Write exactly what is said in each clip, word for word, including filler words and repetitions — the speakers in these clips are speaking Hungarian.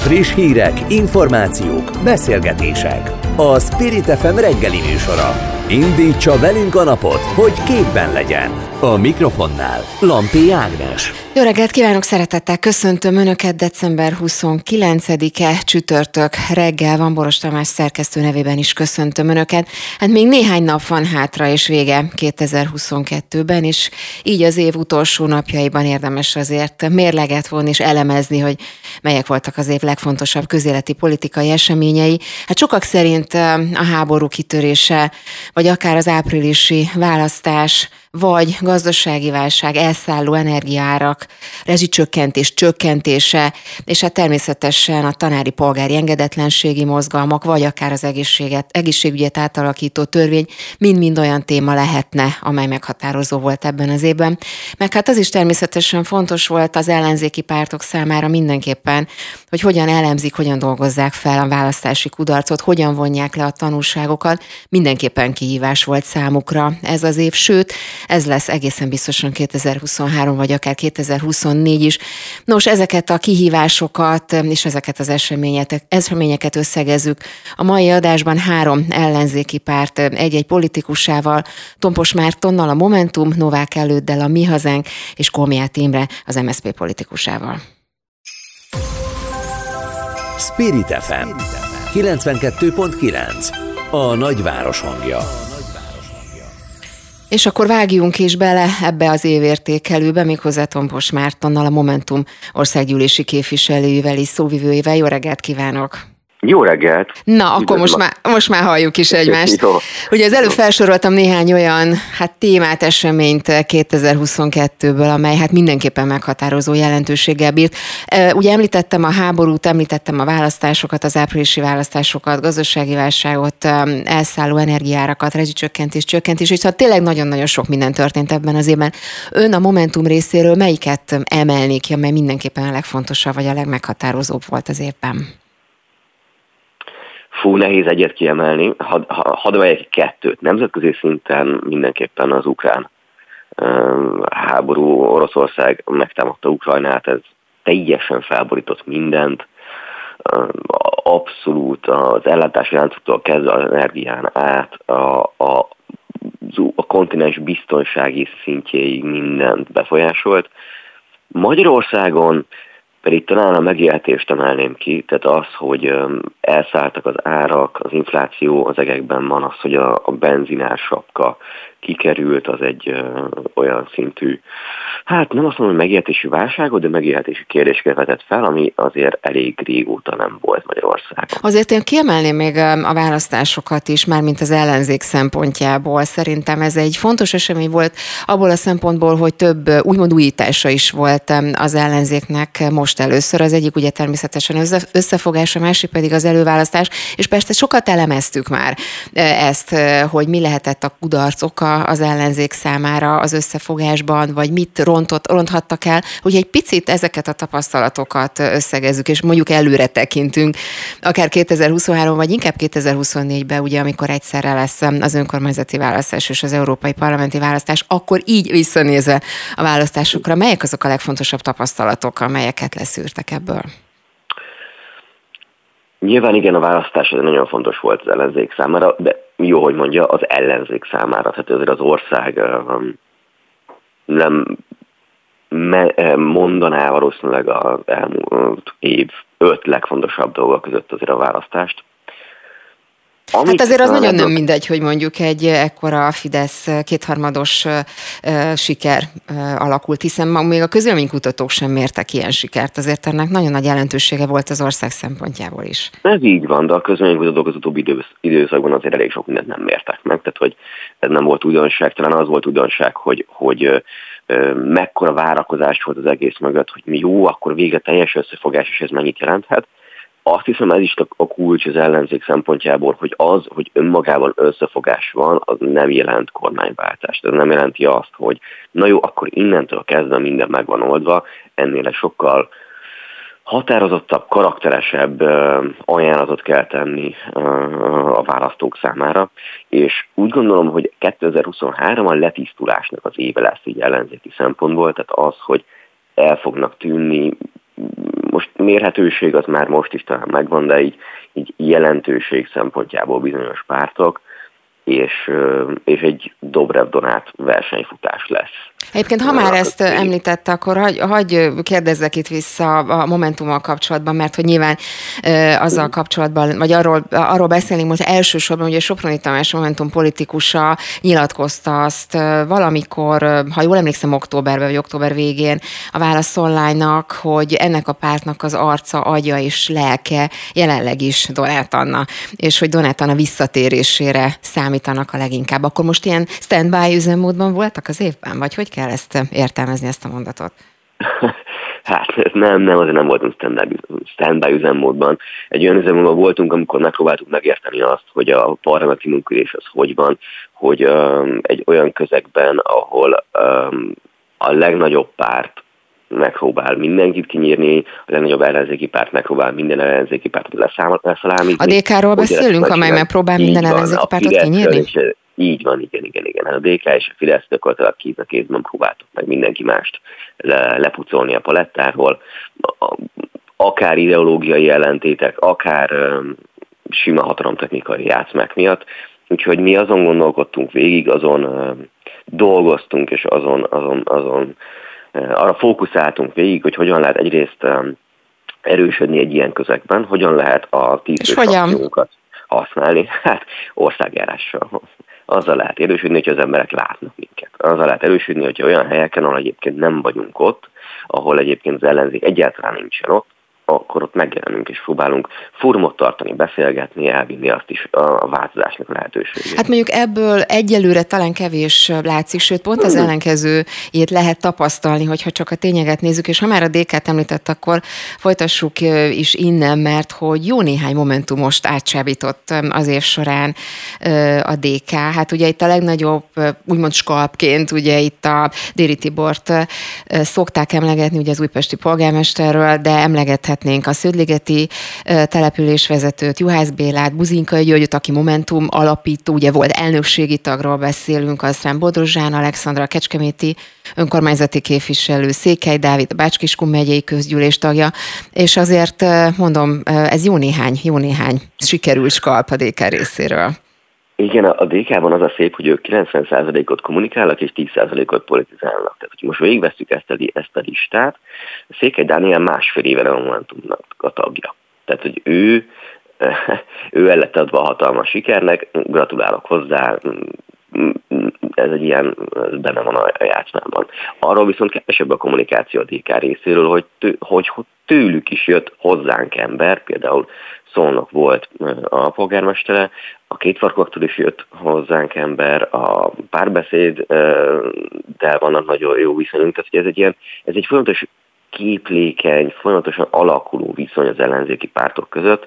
Friss hírek, információk, beszélgetések. A Spirit ef em reggeli műsora. Indítsa velünk a napot, hogy képben legyen. A mikrofonnál Lampé Ágnes. Jó reggelt kívánok, szeretettel köszöntöm Önöket. december huszonkilencedike csütörtök reggel van, Boros Tamás szerkesztő nevében is köszöntöm Önöket. Hát még néhány nap van hátra és vége kétezer-huszonkettőben, és így az év utolsó napjaiban érdemes azért mérleget vonni és elemezni, hogy melyek voltak az év legfontosabb közéleti politikai eseményei. Hát sokak szerint a háború kitörése, vagy akár az áprilisi választás, vagy gazdasági válság, elszálló energiaárak, rezsicsökkentés csökkentése, és hát természetesen a tanári polgári engedetlenségi mozgalmak, vagy akár az egészséget, egészségügyet átalakító törvény mind-mind olyan téma lehetne, amely meghatározó volt ebben az évben. Meg hát az is természetesen fontos volt az ellenzéki pártok számára mindenképpen, hogy hogyan elemzik, hogyan dolgozzák fel a választási kudarcot, hogyan vonják le a tanulságokat, mindenképpen kihívás volt számukra ez az év, sőt, ez lesz egészen biztosan kétezer-huszonhárom, vagy akár kétezer-huszonnégy is. Nos, ezeket a kihívásokat és ezeket az eseményeket összegezzük. A mai adásban három ellenzéki párt egy-egy politikusával, Tompos Mártonnal, a Momentum, Novák Előddel, a Mi Hazánk, és Komjáthi Imre, az em es zé pé politikusával. Spirit ef em kilencvenkettő egész kilenc a nagyváros hangja. És akkor vágjunk is bele ebbe az évértékelőbe, méghozzá Tompos Mártonnal, a Momentum országgyűlési képviselőjével és szóvivőjével. Jó reggelt kívánok! Jó reggelt! Na, akkor most már, most már halljuk is egymást. Jó. Ugye az előbb felsoroltam néhány olyan hát, témát, eseményt kétezer-huszonkettőből, amely hát mindenképpen meghatározó jelentőséggel bírt. Ugye említettem a háborút, említettem a választásokat, az áprilisi választásokat, gazdasági válságot, elszálló energiárakat, rezsicsökkentés, csökkentés, és hát tényleg nagyon-nagyon sok minden történt ebben az évben. Ön a Momentum részéről melyiket emelné ki, amely mindenképpen a legfontosabb vagy a legmeghatározóbb volt az évben? Fú, nehéz egyet kiemelni. Hadd had, had vegyek kettőt. Nemzetközi szinten mindenképpen az ukrán um, háború, Oroszország megtámadta Ukrajnát, ez teljesen felborított mindent. Um, abszolút az ellátási láncoktól kezdve az energián át, a, a, a kontinens biztonsági szintjéig mindent befolyásolt. Magyarországon pedig talán a megélhetést emelném ki, tehát az, hogy elszálltak az árak, az infláció az egekben van, az, hogy a, a benzinársapka kikerült, az egy ö, olyan szintű, hát nem azt mondom, hogy megélhetési válságot, de megélhetési kérdéseket vetett fel, ami azért elég régóta nem volt Magyarországon. Azért én kiemelném még a választásokat is, mármint az ellenzék szempontjából. Szerintem ez egy fontos esemény volt abból a szempontból, hogy több úgymond újítása is volt az ellenzéknek most először. Az egyik ugye természetesen összefogás, a másik pedig az előválasztás, és persze sokat elemeztük már ezt, hogy mi lehetett a kudarc oka az ellenzék számára az összefogásban, vagy mit rontott, ronthattak el, hogy egy picit ezeket a tapasztalatokat összegezzük, és mondjuk előre tekintünk, akár kétezer-huszonhárom, vagy inkább kétezer-huszonnégyben, ugye, amikor egyszerre lesz az önkormányzati választás és az európai parlamenti választás, akkor így visszanézve a választásokra, melyek azok a legfontosabb tapasztalatok, amelyeket leszűrtek ebből? Nyilván igen, a választás nagyon fontos volt az ellenzék számára, de jó, hogy mondja, az ellenzék számára. Tehát azért az ország nem mondaná valószínűleg az elmúlt év öt legfontosabb dolga között azért a választást. Amit hát azért az nagyon nem mindegy, hogy mondjuk egy ekkora Fidesz kétharmados siker alakult, hiszen még a közvéleménykutatók sem mértek ilyen sikert, azért ennek nagyon nagy jelentősége volt az ország szempontjából is. Ez így van, de a közvéleménykutatók az utóbbi időszakban azért elég sok mindent nem mértek meg, tehát hogy ez nem volt újdonság, talán az volt újdonság, hogy, hogy mekkora várakozás volt az egész mögött, hogy mi jó, akkor végre teljes összefogás, és ez mennyit jelenthet. Azt hiszem, ez is a kulcs az ellenzék szempontjából, hogy az, hogy önmagában összefogás van, az nem jelent kormányváltást. Ez nem jelenti azt, hogy na jó, akkor innentől kezdve minden meg van oldva, ennél egy sokkal határozottabb, karakteresebb ajánlatot kell tenni a választók számára, és úgy gondolom, hogy kétezer-huszonhárom a letisztulásnak az éve lesz így ellenzéki szempontból, tehát az, hogy el fognak tűnni, most mérhetőség az már most is talán megvan, de így, így jelentőség szempontjából bizonyos pártok, és, és egy Dobrev Donát versenyfutás lesz. Egyébként, ha már ezt említette, akkor hagyj hagy kérdezzek itt vissza a Momentummal kapcsolatban, mert hogy nyilván e, azzal kapcsolatban, vagy arról, arról beszélünk most elsősorban, hogy a Soproni Tamás Momentum politikusa nyilatkozta azt e, valamikor, ha jól emlékszem, októberben vagy október végén a Válasz Online-nak, hogy ennek a pártnak az arca, agya és lelke jelenleg is Donáth Anna, és hogy Donáth Anna visszatérésére számítanak a leginkább. Akkor most ilyen stand-by üzemmódban voltak az évben, vagy hogy kell ezt értelmezni, ezt a mondatot? Hát nem, nem, azért nem voltunk stand-by üzemmódban. Egy olyan üzemmódban voltunk, amikor megpróbáltuk megérteni azt, hogy a parlamenti munkülés az hogy van, hogy um, egy olyan közegben, ahol um, a legnagyobb párt megpróbál mindenkit kinyírni, a legnagyobb ellenzéki párt megpróbál minden ellenzéki pártot leszalámítani. A dé ká-ról beszélünk, amely megpróbál minden ellenzéki pártot kinyírni? Így van, igen, igen, igen. Hát a dé ká és a Fidesz gyakorlatilag kéz a kézben próbáltuk meg mindenki mást le, lepucolni a palettáról. Akár ideológiai ellentétek, akár um, sima hatalomtechnikai játszmák miatt. Úgyhogy mi azon gondolkodtunk végig, azon um, dolgoztunk, és azon, azon, azon um, arra fókuszáltunk végig, hogy hogyan lehet egyrészt um, erősödni egy ilyen közegben, hogyan lehet a tíz akciókat használni. Hát országjárással. Azzal lehet erősödni, hogyha az emberek látnak minket. Azzal lehet erősödni, hogyha olyan helyeken, ahol egyébként nem vagyunk ott, ahol egyébként az ellenzék egyáltalán nincsen ott, akkor ott megjelenünk és próbálunk fórumot tartani, beszélgetni, elvinni azt is a változásnak lehetőségét. Hát mondjuk ebből egyelőre talán kevés látszik, sőt pont az ellenkezőjét lehet tapasztalni, hogyha csak a tényeket nézzük, és ha már a dé ká-t említett, akkor folytassuk is innen, mert hogy jó néhány momentumost átsábított az év során a dé ká. Hát ugye itt a legnagyobb, úgymond skalpként, ugye itt a Déri Tibort szokták emlegetni, ugye az újpesti polgármesterről, de emlegethet a sződligeti településvezetőt, Juhász Bélát, Buzinkay Györgyöt, aki Momentum alapító, ugye volt elnökségi tagról beszélünk, aztán Bodrozsán Alexandra, kecskeméti önkormányzati képviselő, Székely Dávid, a Bács-Kiskun megyei közgyűlés tagja, és azért mondom, ez jó néhány, jó néhány sikerült skalp a dé ká részéről. Igen, a dé ká-ban az a szép, hogy ők kilencven százalékot kommunikálnak, és tíz százalékot politizálnak. Tehát, hogy most végigvesztük ezt a, ezt a listát, Székely Dániel másfél éve a Momentumnak a tagja. Tehát, hogy ő, ő el lett adva a hatalmas sikernek, gratulálok hozzá, ez egy ilyen, ez benne van a játszmában. Arról viszont kevesebb a kommunikáció a dé ká részéről, hogy, tő, hogy tőlük is jött hozzánk ember, például Szolnok volt a polgármestere, a Kétfarkaktól is jött hozzánk ember, a Párbeszéd, de vannak nagyon jó viszonyunk, tehát ez egy ilyen, ez egy folyamatos képlékeny, folyamatosan alakuló viszony az ellenzéki pártok között,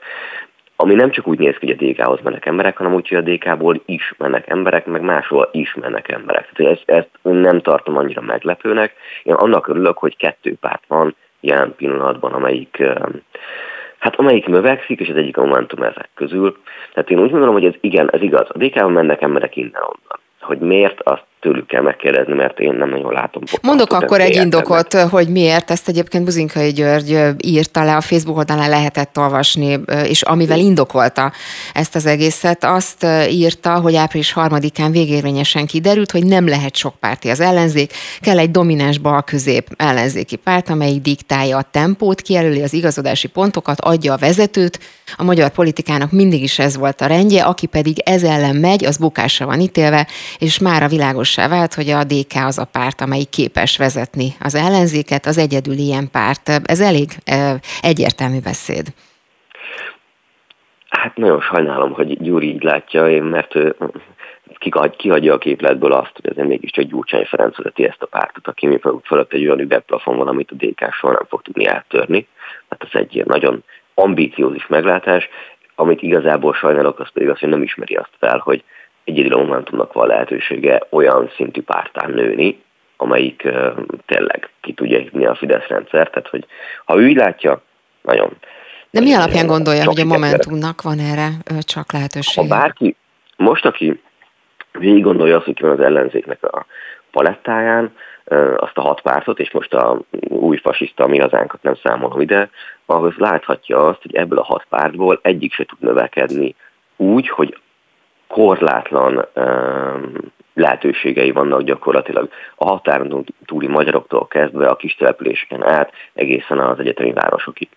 ami nem csak úgy néz ki, hogy a dé ká-hoz mennek emberek, hanem úgy, hogy a dé ká-ból is mennek emberek, meg máshol is mennek emberek. Tehát ezt, ezt nem tartom annyira meglepőnek. Én annak örülök, hogy kettő párt van jelen pillanatban, amelyik, hát amelyik növekszik, és az egyik a Momentum ezek közül. Tehát én úgy gondolom, hogy ez igen, ez igaz. A dé ká-ban mennek emberek innen-onnan. Hogy miért, azt tőlük kell megkérdezni, mert én nem nagyon látom. Mondok akkor egy indokot, hogy miért, ezt egyébként Buzinkay György írta le, a Facebook oldalán lehetett olvasni, és amivel indokolta ezt az egészet, azt írta, hogy április harmadikán végérvényesen kiderült, hogy nem lehet sok párti az ellenzék, kell egy domináns balközép ellenzéki párt, amelyik diktálja a tempót, kijelöli az igazodási pontokat, adja a vezetőt. A magyar politikának mindig is ez volt a rendje, aki pedig ez ellen megy, az bukásra van ítélve, és mára világossá vált, hogy a dé ká az a párt, amely képes vezetni az ellenzéket, az egyedül ilyen párt. Ez elég e, egyértelmű beszéd. Hát nagyon sajnálom, hogy Gyuri így látja, én, mert ő kihagyja a képletből azt, hogy azért mégiscsak Gyurcsány Ferenc vezeti ezt a pártot, aki fölött egy olyan üvegplafon van, amit a dé ká soha nem fog tudni áttörni. Hát ez egy ilyen nagyon ambíciózis meglátás, amit igazából sajnálok, az pedig az, hogy nem ismeri azt fel, hogy egyedül a Momentumnak van lehetősége olyan szintű pártán nőni, amelyik uh, tényleg ki tudja hívni a Fidesz rendszert. Tehát, hogy ha ő így látja, nagyon... De mi alapján gondolja, hogy a Momentumnak van erre csak lehetősége? Ha bárki, most aki végig gondolja azt, hogy ki van az ellenzéknek a palettáján, azt a hat pártot, és most a új fasiszta Mi Hazánkat nem számolom ide, ahhoz láthatja azt, hogy ebből a hat pártból egyik se tud növekedni úgy, hogy korlátlan um, lehetőségei vannak gyakorlatilag a határon túli magyaroktól kezdve a kistelepüléseken át egészen az egyetemi városokig.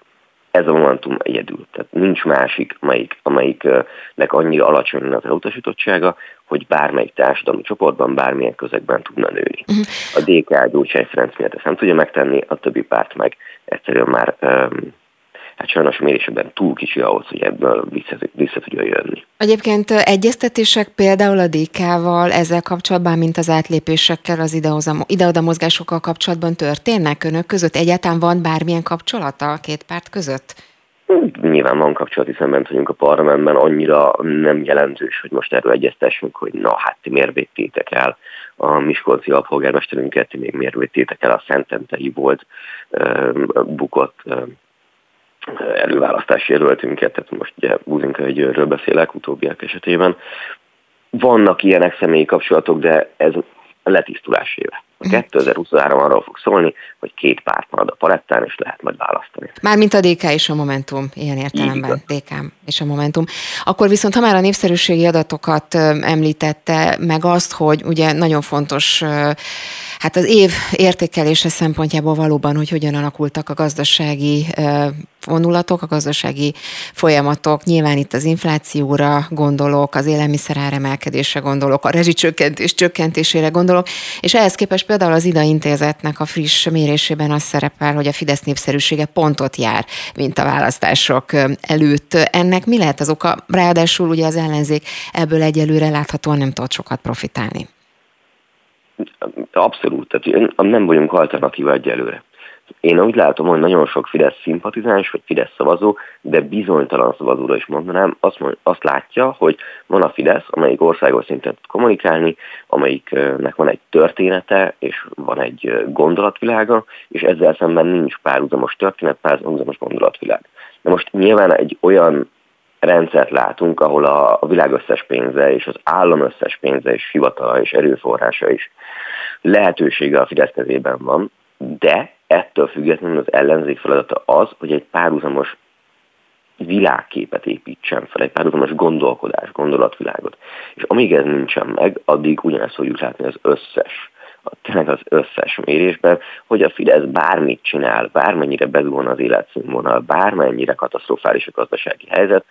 Ez a Momentum egyedül. Tehát nincs másik, amelyik, amelyiknek annyira alacsony az elutasítottsága, hogy bármelyik társadalmi csoportban, bármilyen közegben tudna nőni. A dé ká Gyurcsány Ferenc miatt ezt nem tudja megtenni, a többi párt meg egyszerűen már um, hát sajnos mérésében túl kicsi ahhoz, hogy ebből vissza, vissza tudja jönni. Egyébként egyeztetések például a dé ká-val ezzel kapcsolatban, mint az átlépésekkel, az ide-oda mozgásokkal kapcsolatban történnek önök között? Egyáltalán van bármilyen kapcsolata a két párt között? Nyilván van kapcsolat, hiszen bent vagyunk a parlamentben, annyira nem jelentős, hogy most erről egyeztessünk, hogy na hát ti miért védtétek el a miskolci alpolgármesterünket, ti még miért védtétek el a szententei volt bukott előválasztási jelöltünket, tehát most ugye Buzinkay Györgyről beszélek utóbbiak esetében. Vannak ilyenek személyi kapcsolatok, de ez a letisztulás éve. A kétezer-huszonhárom arról fog szólni, hogy két párt marad a palettán, és lehet majd választani. Mármint a dé ká és a Momentum, ilyen értelemben. dé ká és a Momentum. Akkor viszont, ha már a népszerűségi adatokat említette, meg azt, hogy ugye nagyon fontos, hát az év értékelése szempontjából valóban, hogy hogyan alakultak a gazdasági vonulatok, a gazdasági folyamatok. Nyilván itt az inflációra gondolok, az élelmiszerár emelkedésre gondolok, a rezsicsökkentés csökkentésére gondolok, és ehhez képest például az IDA intézetnek a friss mérésében az szerepel, hogy a Fidesz népszerűsége pontot jár, mint a választások előtt. Ennek mi lehet az oka? Ráadásul ugye az ellenzék ebből egyelőre láthatóan nem tud sokat profitálni. Abszolút, tehát nem vagyunk alternatíva egyelőre. Én úgy látom, hogy nagyon sok Fidesz szimpatizáns, vagy Fidesz szavazó, de bizonytalan szavazóra is mondanám, azt, mond, azt látja, hogy van a Fidesz, amelyik országos szinten tud kommunikálni, amelyiknek van egy története, és van egy gondolatvilága, és ezzel szemben nincs párhuzamos történet, párhuzamos gondolatvilág. De most nyilván egy olyan rendszert látunk, ahol a, a világ összes pénze, és az állam összes pénze, és hivatala, és erőforrása is lehetősége a Fidesz kezében van, de ettől függetlenül az ellenzék feladata az, hogy egy párhuzamos világképet építsen fel, egy párhuzamos gondolkodás, gondolatvilágot. És amíg ez nincsen meg, addig ugyanezt fogjuk látni az összes, tényleg az összes mérésben, hogy a Fidesz bármit csinál, bármennyire bezúvon az életszínvonal, bármennyire katasztrofális a gazdasági helyzet,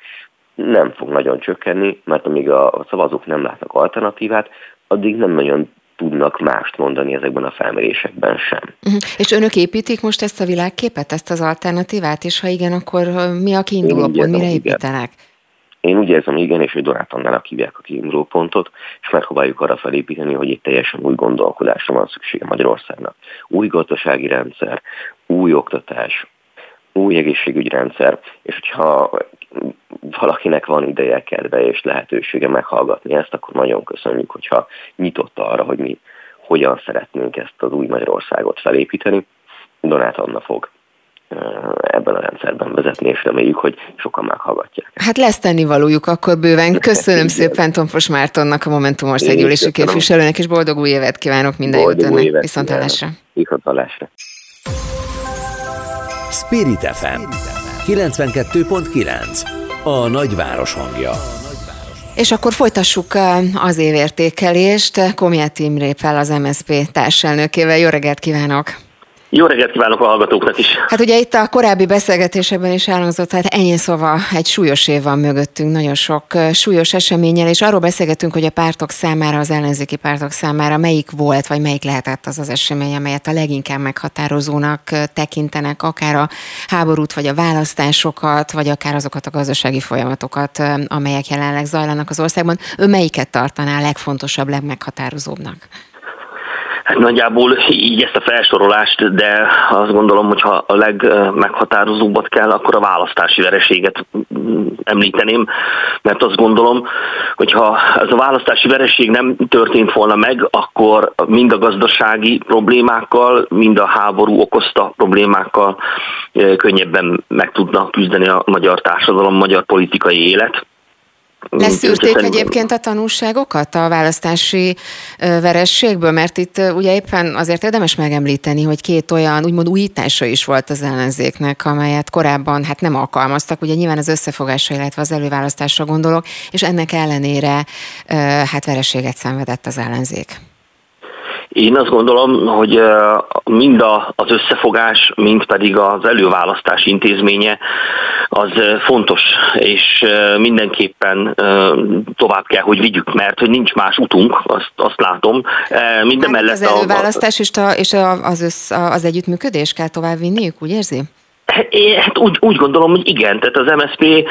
nem fog nagyon csökkenni, mert amíg a szavazók nem látnak alternatívát, addig nem nagyon tudnak mást mondani ezekben a felmérésekben sem. Uh-huh. És önök építik most ezt a világképet, ezt az alternatívát, és ha igen, akkor mi a kiindulópont, mire építenek? Én úgy érzem, igen, és hogy Donáth Annának hívják a kiindulópontot, és megpróbáljuk arra felépíteni, hogy itt teljesen új gondolkodásra van szüksége Magyarországnak. Új gazdasági rendszer, új oktatás, új egészségügyi rendszer, és hogyha valakinek van ideje, kedve és lehetősége meghallgatni ezt, akkor nagyon köszönjük, hogyha nyitott arra, hogy mi hogyan szeretnénk ezt az új Magyarországot felépíteni. Donáth Anna fog ebben a rendszerben vezetni, és reméljük, hogy sokan meghallgatják. Hát lesz tennivalójuk akkor bőven. Köszönöm szépen Tompos Mártonnak, a Momentum országgyűlési képviselőnek, és boldog új évet kívánok minden jót önnek. Viszontlátásra. Viszontlátásra. Spirit ef em kilencvenkettő pont kilenc a nagyváros hangja. És akkor folytassuk az évértékelést Komjáthi Imrével, az em es zé pé társelnökével. Jó reggelt kívánok! Jó reggelt kívánok a hallgatóknak is! Hát ugye itt a korábbi beszélgetésekben is elhangzott, hát ennyi szóval egy súlyos év van mögöttünk, nagyon sok súlyos eseménnyel, és arról beszélgetünk, hogy a pártok számára, az ellenzéki pártok számára melyik volt, vagy melyik lehetett az az esemény, amelyet a leginkább meghatározónak tekintenek, akár a háborút, vagy a választásokat, vagy akár azokat a gazdasági folyamatokat, amelyek jelenleg zajlanak az országban. Ő melyiket tartaná a legfontosabb, legmeghatározóbbnak? Hát nagyjából így ezt a felsorolást, de azt gondolom, hogy ha a legmeghatározóbbat kell, akkor a választási vereséget említeném, mert azt gondolom, hogy ha ez a választási vereség nem történt volna meg, akkor mind a gazdasági problémákkal, mind a háború okozta problémákkal könnyebben meg tudna küzdeni a magyar társadalom, a magyar politikai élet. Leszűrték egyébként a tanulságokat a választási verességből, mert itt ugye éppen azért érdemes megemlíteni, hogy két olyan úgymond újítása is volt az ellenzéknek, amelyet korábban hát nem alkalmaztak, ugye nyilván az összefogásra, illetve az előválasztásra gondolok, és ennek ellenére hát vereséget szenvedett az ellenzék. Én azt gondolom, hogy mind az összefogás, mind pedig az előválasztás intézménye az fontos, és mindenképpen tovább kell, hogy vigyük, mert hogy nincs más utunk, azt, azt látom. Mindemellett az előválasztás a, és, a, és az, össz, az együttműködés kell tovább vinniük, úgy érzi? Hát úgy, úgy gondolom, hogy igen, tehát az em es zé pé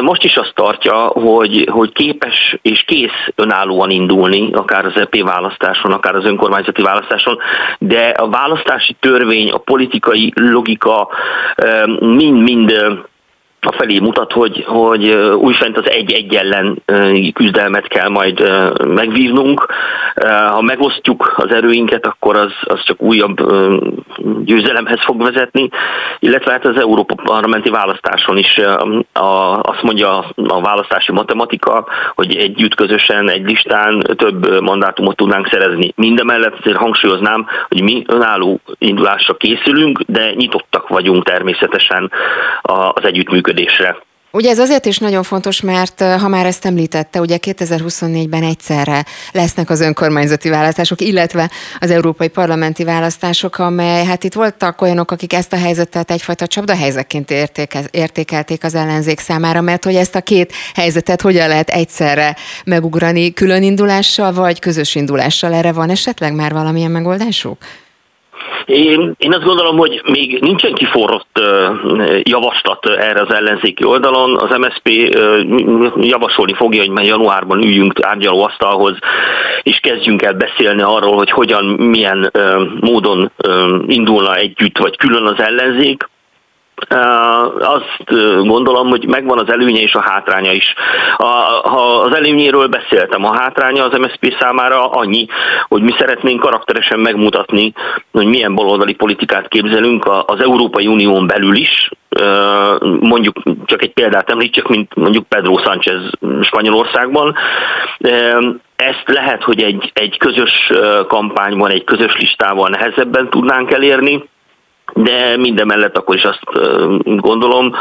most is azt tartja, hogy, hogy képes és kész önállóan indulni, akár az é pé választáson, akár az önkormányzati választáson, de a választási törvény, a politikai logika mind-mind afelé mutat, hogy, hogy újfent az egy-egy ellen küzdelmet kell majd megvívnunk. Ha megosztjuk az erőinket, akkor az, az csak újabb győzelemhez fog vezetni, illetve hát az Európa parlamenti választáson is a, azt mondja a választási matematika, hogy együtt közösen, egy listán több mandátumot tudnánk szerezni. Mindemellett azért hangsúlyoznám, hogy mi önálló indulásra készülünk, de nyitottak vagyunk természetesen az együttműködésre. Ugye ez azért is nagyon fontos, mert ha már ezt említette, ugye kétezer-huszonnégyben egyszerre lesznek az önkormányzati választások, illetve az európai parlamenti választások, amely, hát itt voltak olyanok, akik ezt a helyzetet egyfajta csapdahelyzetként értékelték az ellenzék számára, mert hogy ezt a két helyzetet hogyan lehet egyszerre megugrani, külön indulással vagy közös indulással, erre van esetleg már valamilyen megoldásuk? Én, én azt gondolom, hogy még nincsen kiforrott javaslat erre az ellenzéki oldalon. Az em es zé pé javasolni fogja, hogy már januárban üljünk tárgyalóasztalhoz, és kezdjünk el beszélni arról, hogy hogyan, milyen módon indulna együtt vagy külön az ellenzék. Azt gondolom, hogy megvan az előnye és a hátránya is. A, ha az előnyéről beszéltem, a hátránya az em es zé pé számára annyi, hogy mi szeretnénk karakteresen megmutatni, hogy milyen baloldali politikát képzelünk az Európai Unión belül is. Mondjuk csak egy példát említsek, mint mondjuk Pedro Sánchez Spanyolországban. Ezt lehet, hogy egy, egy közös kampányban, egy közös listával nehezebben tudnánk elérni, de mindemellett akkor is azt gondolom,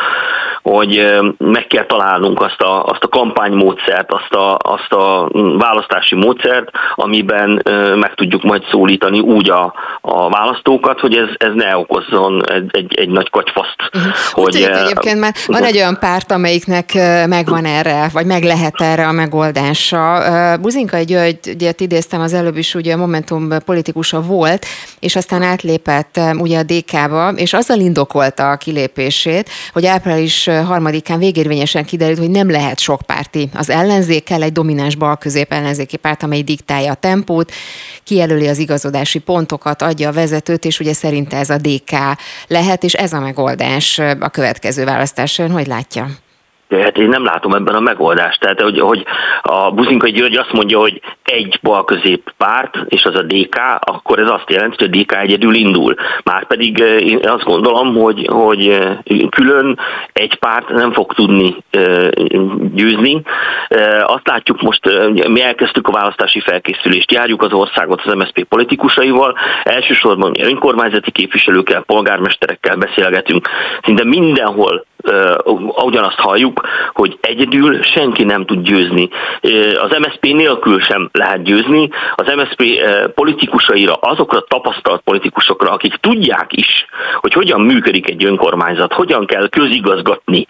hogy meg kell találnunk azt a, azt a kampánymódszert, azt a, azt a választási módszert, amiben meg tudjuk majd szólítani úgy a, a választókat, hogy ez, ez ne okozzon egy, egy, egy nagy katyfaszt. Uh-huh. Hogy úgy e- egyébként már van egy olyan párt, amelyiknek megvan erre, vagy meg lehet erre a megoldása. Buzinkay Györgyet idéztem az előbb is, ugye a Momentum politikusa volt, és aztán átlépett ugye a dé ká, és azzal indokolta a kilépését, hogy április harmadikán végérvényesen kiderült, hogy nem lehet sokpárti. Az ellenzék, kell egy domináns balközép ellenzéki párt, amely diktálja a tempót, kijelöli az igazodási pontokat, adja a vezetőt, és ugye szerinte ez a dé ká lehet, és ez a megoldás a következő választáson. Hogy látja? Hát én nem látom ebben a megoldást. Tehát, hogy, hogy a Buzinkay György azt mondja, hogy egy balközép párt, és az a dé ká, akkor ez azt jelenti, hogy a dé ká egyedül indul. Márpedig én azt gondolom, hogy, hogy külön egy párt nem fog tudni győzni. Azt látjuk most, mi elkezdtük a választási felkészülést, járjuk az országot az em es zé pé politikusaival, elsősorban önkormányzati képviselőkkel, polgármesterekkel beszélgetünk. Szinte mindenhol ugyanazt halljuk, hogy egyedül senki nem tud győzni. Az em es zé pé nélkül sem lehet győzni. Az em es zé pé politikusaira, azokra tapasztalt politikusokra, akik tudják is, hogy hogyan működik egy önkormányzat, hogyan kell közigazgatni,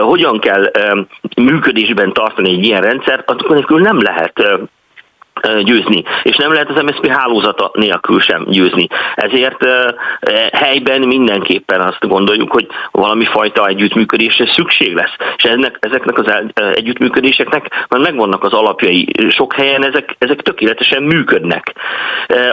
hogyan kell működésben tartani egy ilyen rendszert, azokon nélkül nem lehet győzni, és nem lehet az em es zé pé hálózata nélkül sem győzni. Ezért helyben mindenképpen azt gondoljuk, hogy valami fajta együttműködésre szükség lesz, és ennek, ezeknek az együttműködéseknek már megvannak az alapjai, sok helyen ezek, ezek tökéletesen működnek.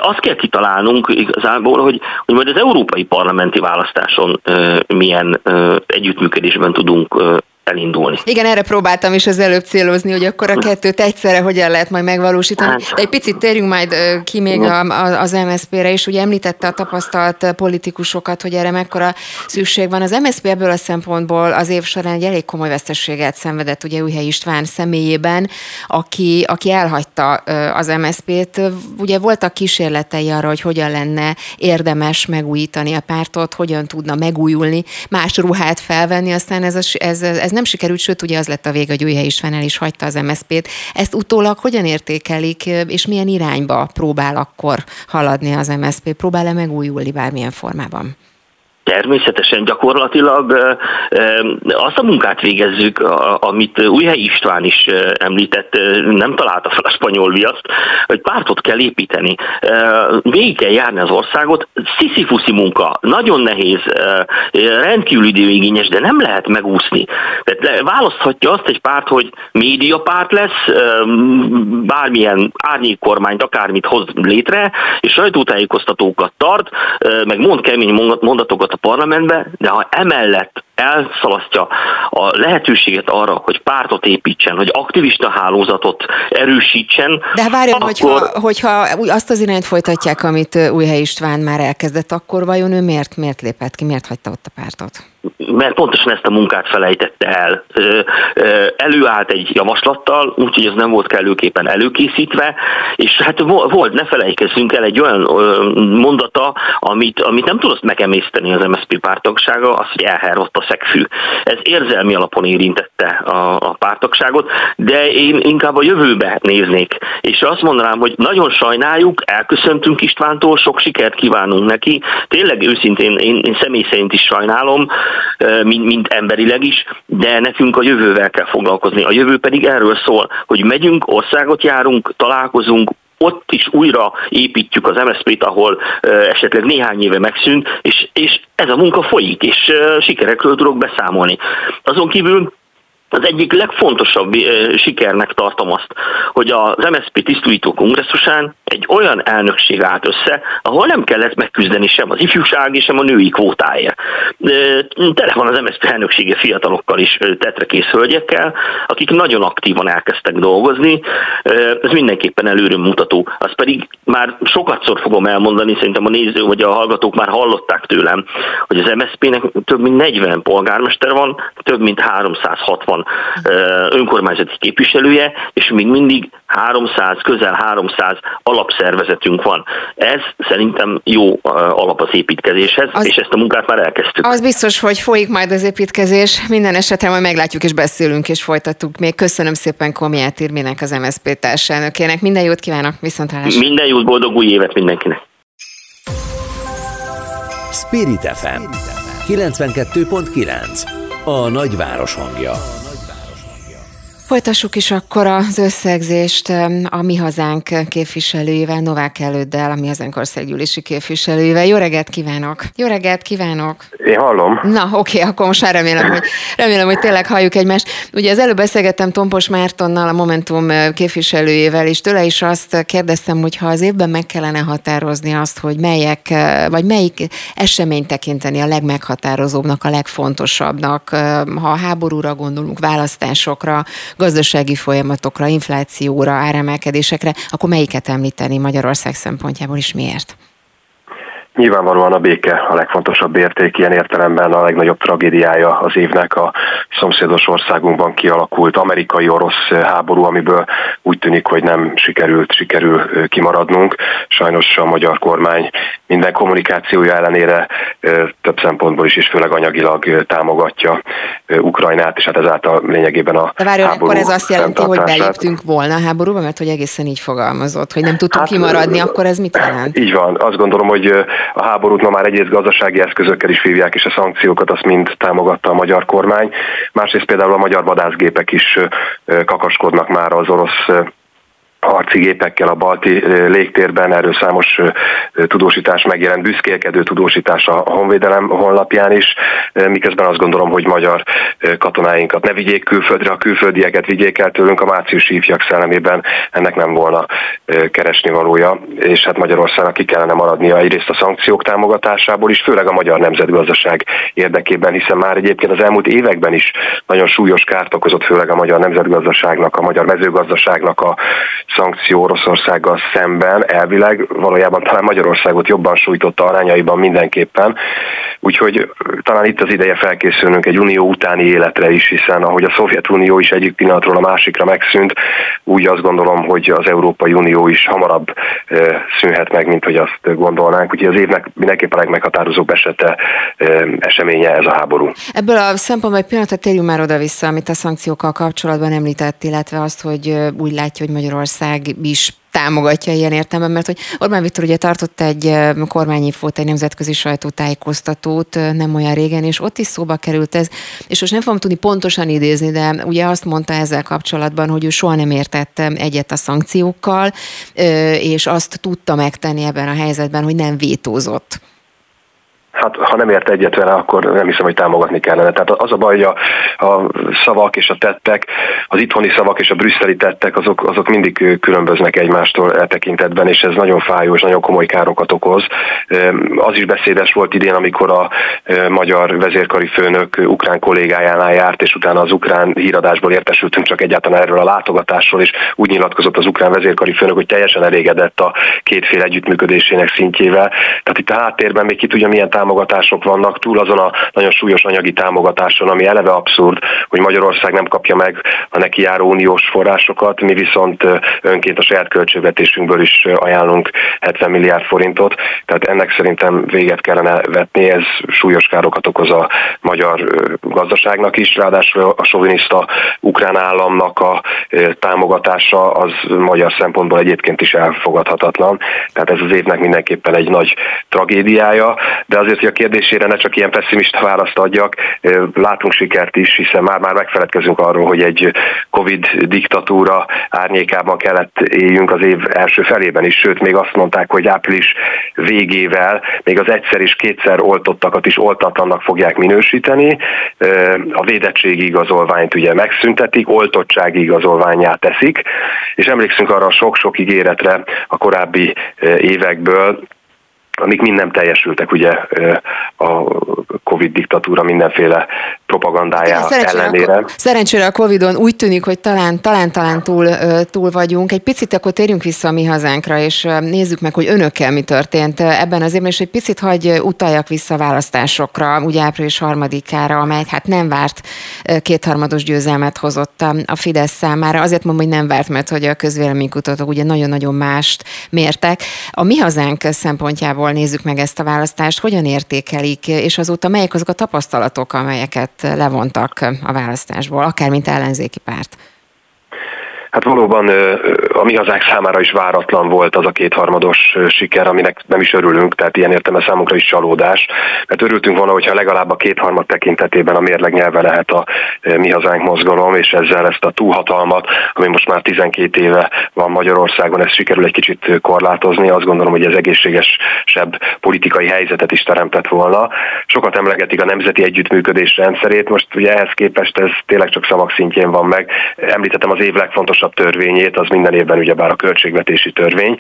Azt kell kitalálnunk igazából, hogy, hogy majd az európai parlamenti választáson milyen együttműködésben tudunk elindulni. Igen, erre próbáltam is az előbb célozni, hogy akkor a kettőt egyszerre hogyan lehet majd megvalósítani. De egy picit térjünk majd ki még a, a, az em es zé pére is. Ugye említette a tapasztalt politikusokat, hogy erre mekkora szükség van. Az em es zé pé ebből a szempontból az év során egy elég komoly veszteséget szenvedett, ugye Újhelyi István személyében, aki, aki elhagyta az em es zé pét. Ugye voltak kísérletei arra, hogy hogyan lenne érdemes megújítani a pártot, hogyan tudna megújulni, más ruhát felvenni, aztán ez, a, ez, ez Ez nem sikerült, sőt, ugye az lett a vége, hogy Újhelyi István el is hagyta az em es zé pét. Ezt utólag hogyan értékelik, és milyen irányba próbál akkor haladni az em es zé pé? Próbál-e megújulni bármilyen formában? Természetesen, gyakorlatilag azt a munkát végezzük, amit Újhelyi István is említett, nem találta fel a spanyol viaszt, hogy pártot kell építeni. Végig kell járni az országot, sziszifuszi munka, nagyon nehéz, rendkívül időigényes, de nem lehet megúszni. Tehát választhatja azt egy párt, hogy médiapárt lesz, bármilyen árnyékkormányt, akármit hoz létre, és sajtótájékoztatókat tart, meg mond kemény mondatokat a parlamentbe, de ha emellett elszalasztja a lehetőséget arra, hogy pártot építsen, hogy aktivista hálózatot erősítsen. De várjon, akkor... hogyha, hogyha azt az irányt folytatják, amit Újhelyi István már elkezdett, akkor vajon ő miért, miért lépett ki, miért hagyta ott a pártot? Mert pontosan ezt a munkát felejtette el. Előállt egy javaslattal, úgyhogy ez nem volt kellőképpen előkészítve, és hát volt, ne felejtkezzünk el, egy olyan mondata, amit, amit nem tudott megemészteni az em es zé pé párttagsága, az, hogy elhervadt a szegfű. Ez érzelmi alapon érintette a, a párttagságot, de én inkább a jövőbe néznék, és azt mondanám, hogy nagyon sajnáljuk, elköszöntünk Istvántól, sok sikert kívánunk neki, tényleg őszintén én, én személy szerint is sajnálom, Mind, mind emberileg is, de nekünk a jövővel kell foglalkozni. A jövő pedig erről szól, hogy megyünk, országot járunk, találkozunk, ott is újra építjük az em es zé pét, ahol uh, esetleg néhány éve megszűnt, és, és ez a munka folyik, és uh, sikerekről tudok beszámolni. Azon kívül az egyik legfontosabb uh, sikernek tartom azt, hogy az em es zé pé tisztújító kongresszusán egy olyan elnökség állt össze, ahol nem kellett megküzdeni sem az ifjúsági, sem a női kvótáért. Tele van az em es zé pé elnöksége fiatalokkal is, tetrekész hölgyekkel, akik nagyon aktívan elkezdtek dolgozni. Ez mindenképpen előremutató. Azt pedig már sokatszor fogom elmondani, szerintem a néző vagy a hallgatók már hallották tőlem, hogy az em es zé pének több mint negyven polgármester van, több mint háromszázhatvan önkormányzati képviselője, és még mindig háromszáz, közel háromszáz alapszervezetünk van. Ez szerintem jó alap az építkezéshez, az, és ezt a munkát már elkezdtük. Az biztos, hogy folyik majd az építkezés. Minden esetre majd meglátjuk és beszélünk és folytatjuk még. Köszönöm szépen Komjáthi Imrének, az em es zé pé társelnökének. Minden jót kívánok, viszontlátásra. Minden jót, boldog új évet mindenkinek. Spirit ef em kilencvenkettő pont kilenc a nagyváros hangja. Folytassuk is akkor az összegzést a Mi Hazánk képviselőjével, Novák Előddel, a Mi Hazánk országgyűlési képviselőjével. Jó reggelt kívánok! Jó reggelt kívánok! Én hallom. Na, oké, okay, akkor most már remélem, hogy, remélem, hogy tényleg halljuk egymást. Ugye az előbb beszélgettem Tompos Mártonnal, a Momentum képviselőjével, és tőle is azt kérdeztem, hogy ha az évben meg kellene határozni azt, hogy melyek, vagy melyik eseményt tekinteni a legmeghatározóbbnak, a legfontosabbnak, ha a háborúra gondolunk, választásokra, gazdasági folyamatokra, inflációra, áremelkedésekre, akkor melyiket említeni Magyarország szempontjából is miért? Nyilvánvalóan a béke a legfontosabb érték, ilyen értelemben a legnagyobb tragédiája az évnek a szomszédos országunkban kialakult amerikai-orosz háború, amiből úgy tűnik, hogy nem sikerült, sikerül kimaradnunk. Sajnos a magyar kormány minden kommunikációja ellenére több szempontból is, és főleg anyagilag támogatja Ukrajnát, és hát ezáltal lényegében a de várjál, háború akkor ez azt jelenti, hogy beléptünk volna a háborúba, mert hogy egészen így fogalmazott, hogy nem tudtunk hát, kimaradni, akkor ez mit jelent? Így van, azt gondolom, hogy a háborút ma már egyrészt gazdasági eszközökkel is hívják, és a szankciókat azt mind támogatta a magyar kormány. Másrészt például a magyar vadászgépek is kakaskodnak már az orosz harci gépekkel a balti légtérben, erről számos tudósítás megjelent, büszkélkedő tudósítás a honvédelem honlapján is, miközben azt gondolom, hogy magyar katonáinkat ne vigyék külföldre, a külföldieket vigyék el tőlünk, a márciusi ifjak szellemében ennek nem volna keresni valója, és hát Magyarországnak ki kellene maradnia egyrészt a szankciók támogatásából is, főleg a magyar nemzetgazdaság érdekében, hiszen már egyébként az elmúlt években is nagyon súlyos kárt okozott, főleg a magyar nemzetgazdaságnak, a magyar mezőgazdaságnak a szankció Oroszországgal szemben, elvileg valójában talán Magyarországot jobban sújtotta arányaiban mindenképpen, úgyhogy talán itt az ideje felkészülnünk egy unió utáni életre is, hiszen ahogy a Szovjetunió is egyik pillanatról a másikra megszűnt, úgy azt gondolom, hogy az Európai Unió is hamarabb szűnhet meg, mint hogy azt gondolnánk, úgyhogy az évnek mindenképpen a legmeghatározóbb esete, eseménye ez a háború. Ebből a szempontból egy pillanatra térjünk már oda-vissza, amit a szankciókkal kapcsolatban említett, illetve azt, hogy úgy látja, hogy Magyarország is támogatja ilyen értelemben, mert hogy Orbán Viktor ugye tartott egy kormányinfót, egy nemzetközi sajtótájékoztatót nem olyan régen, és ott is szóba került ez, és most nem fogom tudni pontosan idézni, de ugye azt mondta ezzel kapcsolatban, hogy ő soha nem értett egyet a szankciókkal, és azt tudta megtenni ebben a helyzetben, hogy nem vétózott. Hát ha nem ért egyet vele, akkor nem hiszem, hogy támogatni kellene. Tehát az a baj, hogy a, a szavak és a tettek, az itthoni szavak és a brüsszeli tettek, azok, azok mindig különböznek egymástól e tekintetben, és ez nagyon fájó és nagyon komoly károkat okoz. Az is beszédes volt idén, amikor a magyar vezérkari főnök ukrán kollégájánál járt, és utána az ukrán híradásból értesültünk csak egyáltalán erről a látogatásról, és úgy nyilatkozott az ukrán vezérkari főnök, hogy teljesen elégedett a két fél együttműködésének szintjével. Tehát itt a háttérben még ki tudja, milyen támogatások vannak, túl azon a nagyon súlyos anyagi támogatáson, ami eleve abszurd, hogy Magyarország nem kapja meg a neki járó uniós forrásokat, mi viszont önként a saját költségvetésünkből is ajánlunk hetven milliárd forintot, tehát ennek szerintem véget kellene vetni, ez súlyos károkat okoz a magyar gazdaságnak is, ráadásul a soviniszta ukrán államnak a támogatása az magyar szempontból egyébként is elfogadhatatlan, tehát ez az évnek mindenképpen egy nagy tragédiája, de azért, hogy a kérdésére ne csak ilyen pesszimista választ adjak, látunk sikert is, hiszen már-már megfeledkezünk arról, hogy egy Covid diktatúra árnyékában kellett éljünk az év első felében is, sőt, még azt mondták, hogy április végével még az egyszer és kétszer oltottakat is oltatlannak fogják minősíteni, a védettségi igazolványt ugye megszüntetik, oltottsági igazolványát teszik, és emlékszünk arra a sok-sok ígéretre a korábbi évekből, amik mind nem teljesültek, ugye a Covid diktatúra mindenféle propagandája szerencsére ellenére. A, szerencsére a Covidon úgy tűnik, hogy talán, talán, talán túl, túl vagyunk. Egy picit akkor térjünk vissza a Mi Hazánkra, és nézzük meg, hogy önökkel mi történt ebben az évben, és egy picit hagy utaljak vissza a választásokra, ugye április harmadikára, amely hát nem várt kétharmados győzelmet hozott a Fidesz számára. Azért mondom, hogy nem várt, mert hogy a közvéleménykutatók ugye nagyon-nagyon mást mértek. A Mi Hazánk szempontjából nézzük meg ezt a választást, hogyan értékelik, és azóta melyek azok a tapasztalatok, amelyeket levontak a választásból, akár mint ellenzéki párt? Hát valóban a Mi Hazánk számára is váratlan volt az a kétharmados siker, aminek nem is örülünk, tehát ilyen értelemben számunkra is csalódás, mert örültünk volna, hogyha legalább a kétharmad tekintetében a mérleg nyelve lehet a Mi Hazánk mozgalom, és ezzel ezt a túlhatalmat, ami most már tizenkét éve van Magyarországon, ezt sikerül egy kicsit korlátozni, azt gondolom, hogy ez egészségesebb politikai helyzetet is teremtett volna. Sokat emlegetik a nemzeti együttműködés rendszerét, most ugye ehhez képest ez tényleg csak szavak szintjén van meg. Említettem az év legfontosabb törvényét, az minden évben ugyebár a költségvetési törvény.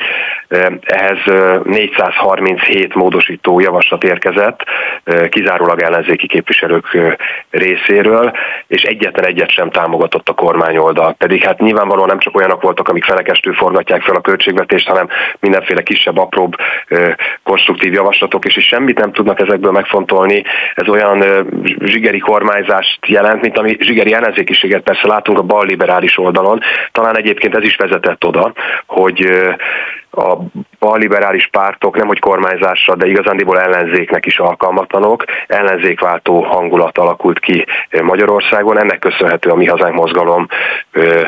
Ehhez négyszázharminchét módosító javaslat érkezett, kizárólag ellenzéki képviselők részéről, és egyetlen egyet sem támogatott a kormányoldal. Pedig hát nyilvánvalóan nem csak olyanok voltak, amik felekestül forgatják fel a költségvetést, hanem mindenféle kisebb, apróbb konstruktív javaslatok, és, és semmit nem tudnak ezekből megfontolni. Ez olyan zsigeri kormányzást jelent, mint ami zsigeri ellenzékiséget persze látunk a balliberális oldalon. Talán egyébként ez is vezetett oda, hogy a balliberális pártok nemhogy kormányzásra, de igazándiból ellenzéknek is alkalmatlanok. Ellenzékváltó hangulat alakult ki Magyarországon, ennek köszönhető a Mi Hazánk mozgalom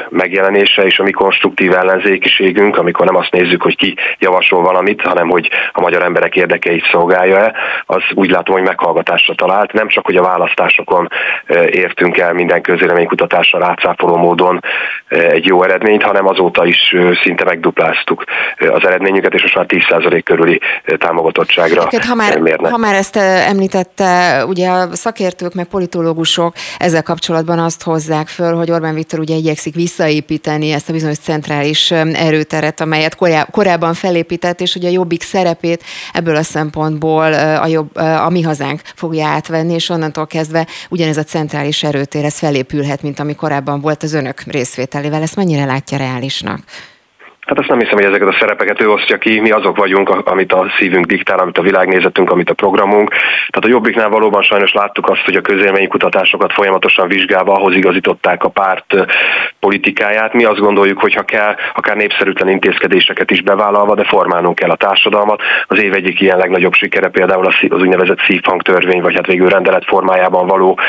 megjelenése és a mi konstruktív ellenzékiségünk, amikor nem azt nézzük, hogy ki javasol valamit, hanem hogy a magyar emberek érdekeit szolgálja-e, az úgy látom, hogy meghallgatásra talált. Nem csak, hogy a választásokon értünk el minden közvéleménykutatásra rácáfoló módon egy jó eredményt, hanem azóta is szinte megdupláztuk az eredményüket, és most már tíz százalék körüli támogatottságra mérnek. Ha már ezt említette, ugye a szakértők meg politológusok ezzel kapcsolatban azt hozzák föl, hogy Orbán Viktor ugye igyekszik visszaépíteni ezt a bizonyos centrális erőteret, amelyet korábban felépített, és ugye a Jobbik szerepét ebből a szempontból a, jobb, a Mi Hazánk fogja átvenni, és onnantól kezdve ugyanez a centrális erőtér, ez felépülhet, mint ami korábban volt az önök részvételével. Ezt mennyire látja reálisnak? Hát azt nem hiszem, hogy ezeket a szerepeket ő osztja ki, mi azok vagyunk, amit a szívünk diktál, amit a világnézetünk, amit a programunk. Tehát a Jobbiknál valóban sajnos láttuk azt, hogy a közvéleménykutatásokat folyamatosan vizsgálva ahhoz igazították a párt politikáját. Mi azt gondoljuk, hogy ha kell, akár népszerűtlen intézkedéseket is bevállalva, de formálnunk kell a társadalmat. Az év egyik ilyen legnagyobb sikere például az úgynevezett szívhangtörvény, vagy hát végül rendelet formájában való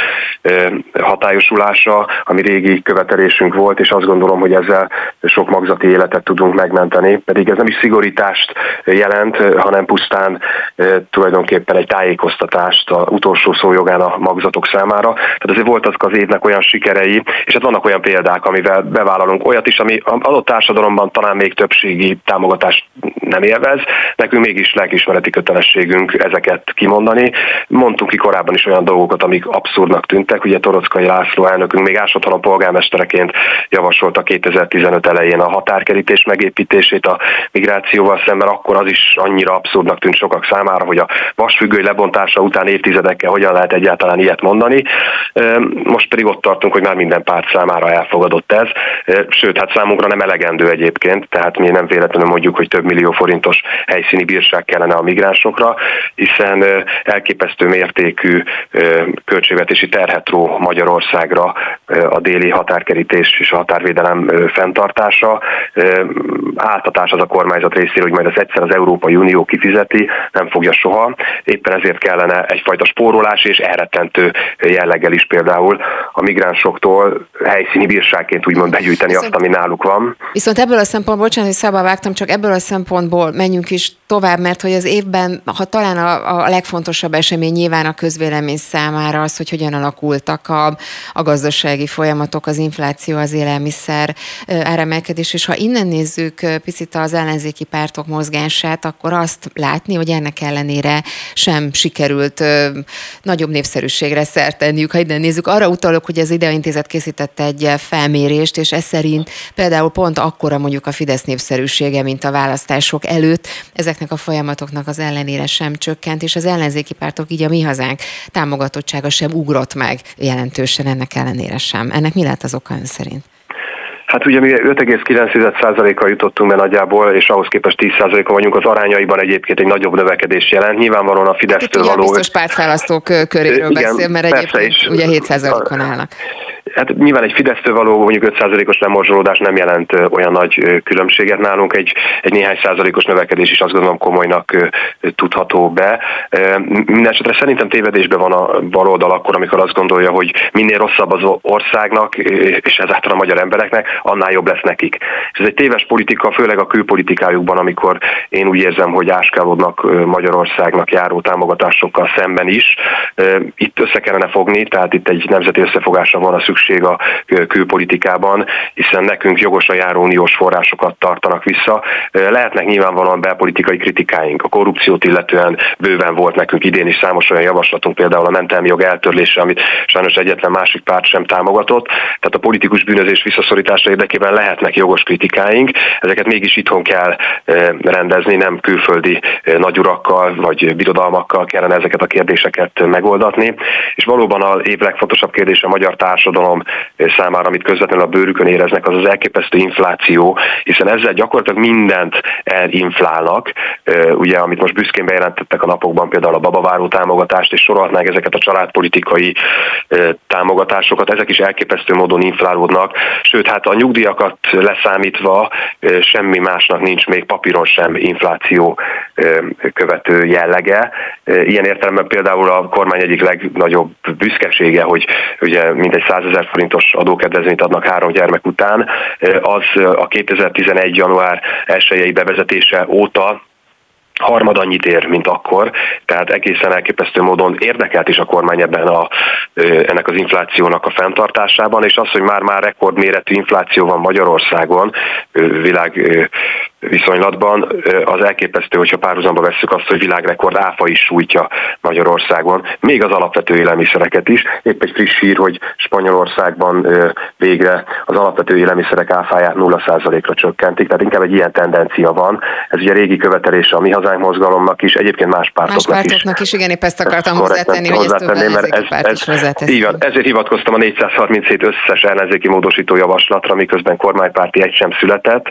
hatályosulása, ami régi követelésünk volt, és azt gondolom, hogy ezzel sok magzati életet tudunk megmenteni, pedig ez nem is szigorítást jelent, hanem pusztán tulajdonképpen egy tájékoztatást az utolsó szó jogán a magzatok számára. Tehát azért voltak az évnek olyan sikerei, és hát vannak olyan példák, amivel bevállalunk olyat is, ami adott társadalomban talán még többségi támogatást nem élvez, nekünk mégis lelkiismereti kötelességünk ezeket kimondani. Mondtunk ki korábban is olyan dolgokat, amik abszurdnak tűntek, ugye Toroczkai László elnökünk még ásatlan polgármestereként javasolta kétezer-tizenöt elején a határkerítés megépítését a migrációval szemben, akkor az is annyira abszurdnak tűnt sokak számára, hogy a vasfüggöny lebontása után évtizedekkel hogyan lehet egyáltalán ilyet mondani. Most pedig ott tartunk, hogy már minden párt számára elfogadott ez, sőt, hát számunkra nem elegendő egyébként, tehát mi nem véletlenül mondjuk, hogy több millió forintos helyszíni bírság kellene a migránsokra, hiszen elképesztő mértékű költségvetési terhet ró Magyarországra a déli határkerítés és a határvédelem fenntartása. Áltatás az a kormányzat részéről, hogy majd az egyszer az Európai Unió kifizeti, nem fogja soha. Éppen ezért kellene egyfajta spórolás és elrettentő jelleggel is például a migránsoktól helyszíni bírságként úgymond begyűjteni viszont, azt, ami náluk van. Viszont ebből a szempontból, bocsánat, hogy szabba vágtam, csak ebből a szempontból menjünk is tovább, mert hogy az évben, ha talán a, a legfontosabb esemény nyilván a közvélemény számára az, hogy hogyan alakultak a, a gazdasági folyamatok, az infláció, az élelmiszer áremelkedés, és ha innen nézzük picit az ellenzéki pártok mozgását, akkor azt látni, hogy ennek ellenére sem sikerült ö, nagyobb népszerűségre szert tenniük. Ha innen nézzük, arra utalok, hogy az IDA intézet készített egy felmérést, és ez szerint például pont akkora mondjuk a Fidesz népszerűsége, mint a választások előtt, ezeknek a folyamatoknak az ellenére sem csökkent, és az ellenzéki pártok, így a Mi Hazánk támogatottsága sem ugrott meg jelentősen, ennek ellenére sem. Ennek mi lehet az oka ön szerint? Hát ugye mi öt egész kilenc százalékkal jutottunk be nagyjából, és ahhoz képest tíz százaléka vagyunk, az arányaiban egyébként egy nagyobb növekedés jelent. Nyilvánvalóan a Fidesztől való... Biztos pártválasztók köréről beszél, mert egyébként ugye hét százalékon állnak. Hát nyilván egy Fidesztől való mondjuk öt százalékos lemorzsolódás nem jelent olyan nagy különbséget nálunk, egy, egy néhány százalékos növekedés is azt gondolom komolynak tudható be. Mindenesetre szerintem tévedésben van a baloldal akkor, amikor azt gondolja, hogy minél rosszabb az országnak, és ezáltal a magyar embereknek, annál jobb lesz nekik. És ez egy téves politika, főleg a külpolitikájukban, amikor én úgy érzem, hogy áskálódnak Magyarországnak járó támogatásokkal szemben is. Itt össze kellene fogni, tehát itt egy nemzeti összefogásra van a szükség a külpolitikában, hiszen nekünk jogosan járó uniós forrásokat tartanak vissza. Lehetnek nyilvánvalóan belpolitikai kritikáink. A korrupciót illetően bőven volt nekünk idén is számos olyan javaslatunk, például a mentelmi jog eltörlése, amit sajnos egyetlen másik párt sem támogatott. Tehát a politikus bűnözés visszaszorítása érdekében lehetnek jogos kritikáink, ezeket mégis itthon kell rendezni, nem külföldi nagyurakkal vagy birodalmakkal kellene ezeket a kérdéseket megoldatni. És valóban az év legfontosabb kérdése a magyar társadalom társadalom számára, amit közvetlenül a bőrükön éreznek, az az elképesztő infláció, hiszen ezzel gyakorlatilag mindent elinflálnak. Ugye, amit most büszkén bejelentettek a napokban, például a babaváró támogatást, és sorolhatnánk ezeket a családpolitikai támogatásokat, ezek is elképesztő módon inflálódnak, sőt, hát a nyugdíjakat leszámítva semmi másnak nincs még papíron sem infláció követő jellege. Ilyen értelemben például a kormány egyik legnagyobb büszkesége, hogy ugye mintegy százezer forintos adókedvezményt adnak három gyermek után, az a kétezer-tizenegy. január elsejei bevezetése óta harmad annyit ér, mint akkor, tehát egészen elképesztő módon érdekelt is a kormány ebben a, ennek az inflációnak a fenntartásában, és az, hogy már-már rekordméretű infláció van Magyarországon világviszonylatban, az elképesztő, hogyha párhuzamba vesszük azt, hogy világrekord áfa is sújtja Magyarországon, még az alapvető élelmiszereket is. Épp egy friss hír, hogy Spanyolországban végre az alapvető élelmiszerek áfáját nulla százalékra csökkentik, tehát inkább egy ilyen tendencia van. Ez ugye régi követelése a Mi Hazánk mozgalomnak is, egyébként más pártoknak, más pártoknak is. is. Igen, épp ezt akartam ezt hozzátenni, hogy ezt többen ellenzéki párt is hozzáteszik. Igen, ezért hivatkoztam a négyszázharminchét összes ellenzéki módosító javaslatra, miközben kormánypárti egy sem született.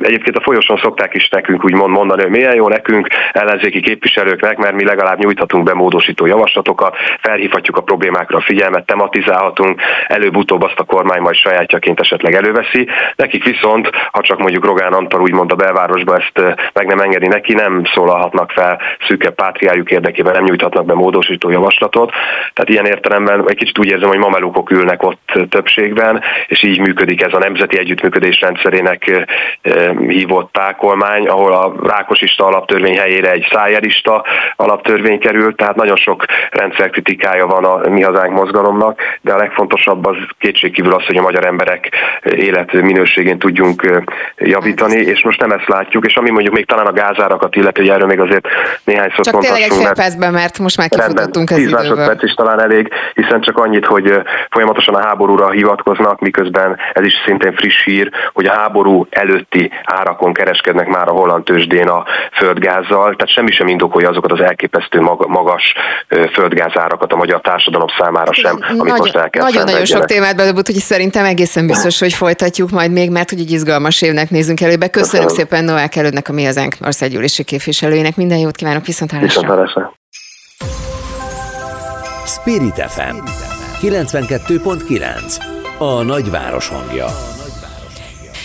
Egyébként a folyosón szokták is nekünk úgy mondani, hogy milyen jó nekünk, ellenzéki képviselőknek, mert mi legalább nyújthatunk be módosító javaslatokat, felhívhatjuk a problémákra a figyelmet, tematizálhatunk, előbb-utóbb azt a kormány majd sajátjaként esetleg előveszi. Nekik viszont, ha csak mondjuk Rogán Antal úgymond a belvárosba ezt meg nem engedi neki, nem szólalhatnak fel szűkebb pátriájuk érdekében, nem nyújthatnak be módosító javaslatot. Tehát ilyen értelemben egy kicsit úgy érzem, hogy mamelukok ülnek ott többségben, és így működik ez a nemzeti együttműködés rendszerének hívott tákolmány, ahol a rákosista alaptörvény helyére egy szájerista alaptörvény került, tehát nagyon sok rendszerkritikája van a Mi Hazánk mozgalomnak, de a legfontosabb az kétségkívül az, hogy a magyar emberek életminőségén tudjunk javítani, és most nem ezt látjuk, és ami mondjuk még talán a gázárakat illeti, hogy erről még azért néhány szót mondhassunk. Csak tényleg egy fél percben, mert most már kifutottunk az időből. tíz másodperc is talán elég, hiszen csak annyit, hogy folyamatosan a háborúra hivatkoznak, miközben ez is szintén friss hír, hogy a háború előtti árakon kereskednek már a holland tőzsdén a földgázzal, tehát semmi sem indokolja azokat az elképesztő magas földgázárakat a magyar társadalom számára sem, amit nagyon, most el kell Nagyon-nagyon sok témát belőtt, úgyhogy szerintem egészen biztos, hogy folytatjuk majd még, mert hogy egy izgalmas évnek nézünk előbe. Köszönöm, Köszönöm. szépen Novák Elődnek, a Mi Hazánk országgyűlési képviselőjének. Minden jót kívánok, viszontlátásra! Viszontlátásra! Spirit ef em kilencvenkettő pont kilenc a nagyváros hangja.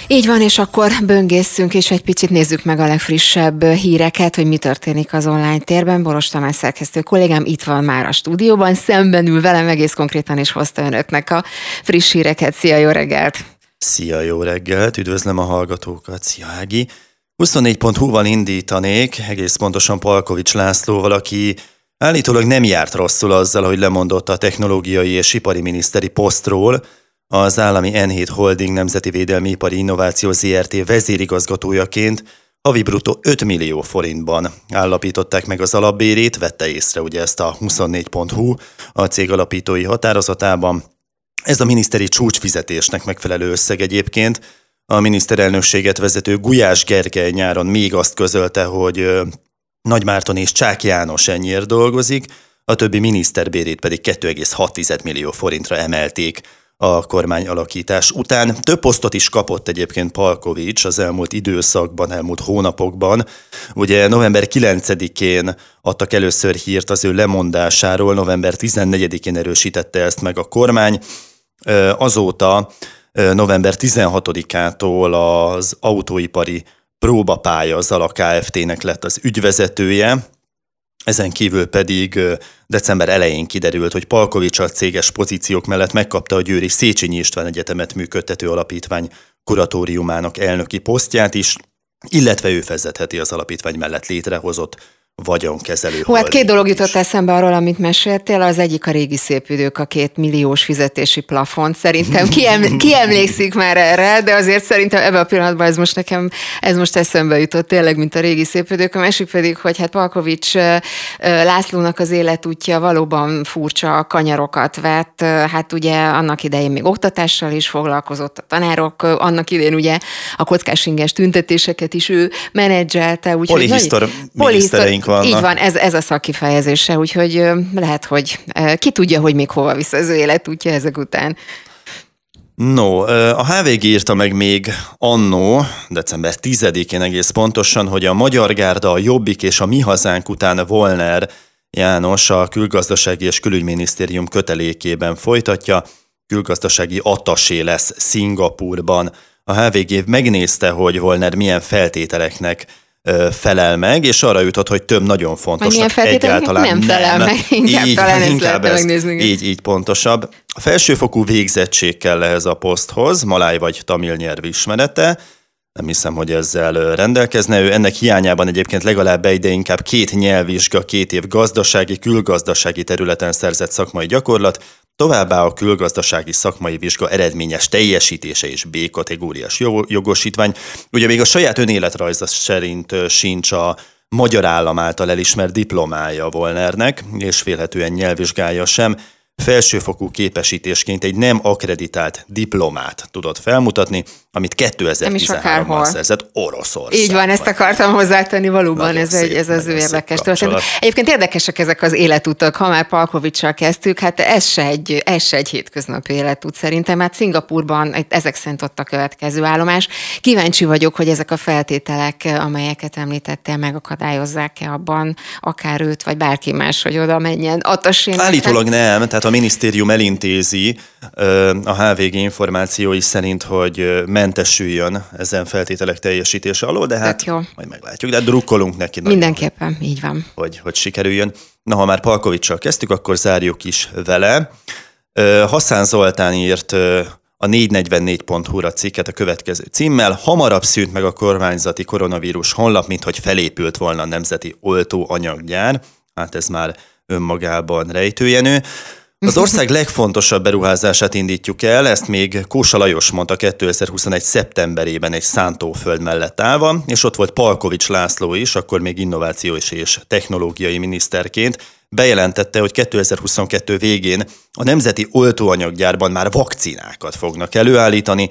Így van, és akkor böngészünk, és egy picit nézzük meg a legfrissebb híreket, hogy mi történik az online térben. Boros Tamás szerkesztő kollégám itt van már a stúdióban, szemben ül velem egész konkrétan, és hozta önöknek a friss híreket. Szia, jó reggelt! Szia, jó reggelt! Üdvözlöm a hallgatókat! Szia, Ági! huszonnégy pont hú-val indítanék, egész pontosan Palkovics Lászlóval, aki állítólag nem járt rosszul azzal, hogy lemondott a technológiai és ipari miniszteri posztról. Az állami en hét Holding Nemzeti Védelmi Ipari Innováció zé er té vezérigazgatójaként havi bruttó öt millió forintban állapították meg az alapbérét, vette észre ugye ezt a huszonnégy pont hú a cég alapítói határozatában. Ez a miniszteri csúcsfizetésnek megfelelő összeg egyébként. A miniszterelnökséget vezető Gulyás Gergely nyáron még azt közölte, hogy Nagy Márton és Csák János ennyiért dolgozik, a többi miniszterbérét pedig két egész hat millió forintra emelték a kormányalakítás után. Több posztot is kapott egyébként Palkovics az elmúlt időszakban, elmúlt hónapokban. Ugye november kilencedikén adtak először hírt az ő lemondásáról, november tizennegyedikén erősítette ezt meg a kormány. Azóta november tizenhatodikától az autóipari próbapálya Zala Kft-nek lett az ügyvezetője. Ezen kívül pedig december elején kiderült, hogy Palkovics a céges pozíciók mellett megkapta a győri Széchenyi István Egyetemet működtető alapítvány kuratóriumának elnöki posztját is, illetve ő vezetheti az alapítvány mellett létrehozott vagyonkezelő. Hú, hát két dolog jutott eszembe arról, amit meséltél. Az egyik a régi szép idők, a két milliós fizetési plafont. Szerintem kieml- kiemlékszik már erre, de azért szerintem ebben a pillanatban ez most nekem, ez most eszembe jutott tényleg, mint a régi szép idők. A másik pedig, hogy hát Palkovics Lászlónak az életútja valóban furcsa kanyarokat vett. Hát ugye annak idején még oktatással is foglalkozott, a tanárok, annak idején ugye a kockásinges tüntetéseket is ő menedzselte. Polihisztor minisztereink terveink vannak. Így van, ez, ez a szakkifejezése, úgyhogy lehet, hogy ki tudja, hogy még hova visz az ő életútja ezek után. No, a há vé gé írta meg még annó, december tizedikén egész pontosan, hogy a Magyar Gárda, a Jobbik és a Mi Hazánk után Vollner János a Külgazdasági és Külügyminisztérium kötelékében folytatja, külgazdasági attasé lesz Szingapúrban. A há vé gé megnézte, hogy Vollner milyen feltételeknek felel meg, és arra jutott, hogy több nagyon fontosnak egyáltalán nem. felel meg, inkább így, talán ezt lehet megnézni. Így, így pontosabb. A felsőfokú végzettség kell ehhez a poszthoz, maláj vagy tamil nyelv ismerete, nem hiszem, hogy ezzel rendelkezne. Ő ennek hiányában egyébként legalább egy, de inkább két nyelvvizsga, két év gazdasági, külgazdasági területen szerzett szakmai gyakorlat, továbbá a külgazdasági szakmai vizsga eredményes teljesítése és bé kategóriás jogosítvány. Ugye még a saját önéletrajza szerint sincs a magyar állam által elismert diplomája Vollnernek, és félhetően nyelvvizsgája sem. Felsőfokú képesítésként egy nem akkreditált diplomát tudott felmutatni, amit kétezer-tizenháromban szerzett Oroszországban. Így van, ezt akartam hozzátenni, valóban ez, szép, egy, ez az ő érdekes történet. Egyébként érdekesek ezek az életutak, ha már Palkovics-sal kezdtük, hát ez se egy, ez se egy hétköznapi életút szerintem, hát Szingapúrban ezek szerint ott a következő állomás. Kíváncsi vagyok, hogy ezek a feltételek, amelyeket említettél, megakadályozzák-e abban akár őt, vagy bárki más, hogy oda menjen. Attasének. Állítólag nem, tehát a minisztérium elintézi a há vé gé információi szerint, hogy mentesüljön ezen feltételek teljesítése alól, de hát majd meglátjuk, de drukkolunk neki. Mindenképpen, nagyon, így van. Hogy, hogy sikerüljön. Na, ha már Palkovics-sal kezdtük, akkor zárjuk is vele. Haszán Zoltán írt a négy negyvennégy pont hu-ra cikket a következő címmel: hamarabb szűnt meg a kormányzati koronavírus honlap, mint hogy felépült volna a nemzeti oltóanyaggyár. Hát ez már önmagában rejtőjenő. Az ország legfontosabb beruházását indítjuk el, ezt még Kósa Lajos mondta kétezer-huszonegy. szeptemberében egy szántóföld mellett állva, és ott volt Palkovics László is, akkor még innovációs és technológiai miniszterként, bejelentette, hogy kétezer-huszonkettő végén a nemzeti oltóanyaggyárban már vakcinákat fognak előállítani,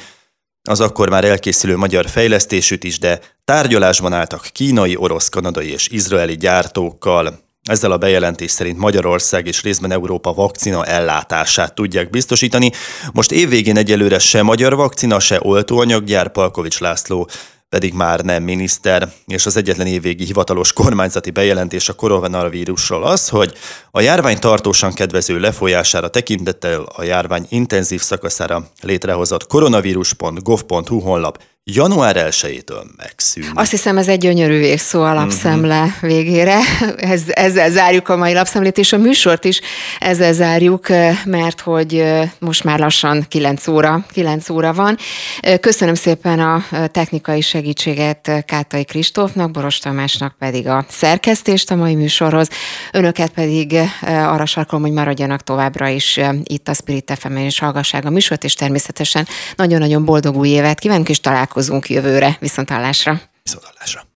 az akkor már elkészülő magyar fejlesztésűt is, de tárgyalásban álltak kínai, orosz, kanadai és izraeli gyártókkal. Ezzel a bejelentés szerint Magyarország és részben Európa vakcina ellátását tudják biztosítani. Most évvégén egyelőre se magyar vakcina, se oltóanyaggyár, Palkovics László pedig már nem miniszter, és az egyetlen évvégi hivatalos kormányzati bejelentés a koronavírusról az, hogy a járvány tartósan kedvező lefolyására tekintettel a járvány intenzív szakaszára létrehozott koronavírus pont gov pont hu honlap január elsejétől megszűnik. Azt hiszem, ez egy gyönyörű végszó a lapszemle mm-hmm. végére. Ez, ezzel zárjuk a mai lapszemlét, és a műsort is ezzel zárjuk, mert hogy most már lassan kilenc óra van. Köszönöm szépen a technikai segítséget Kátai Kristófnak, Boros Tamásnak pedig a szerkesztést a mai műsorhoz. Önöket pedig arra sarkolom, hogy maradjanak továbbra is itt a Spirit ef em-en, és hallgassák a műsort, és természetesen nagyon-nagyon boldog új évet kívánok, és találkozunk jövőre. Viszonthallásra! Viszonthallásra!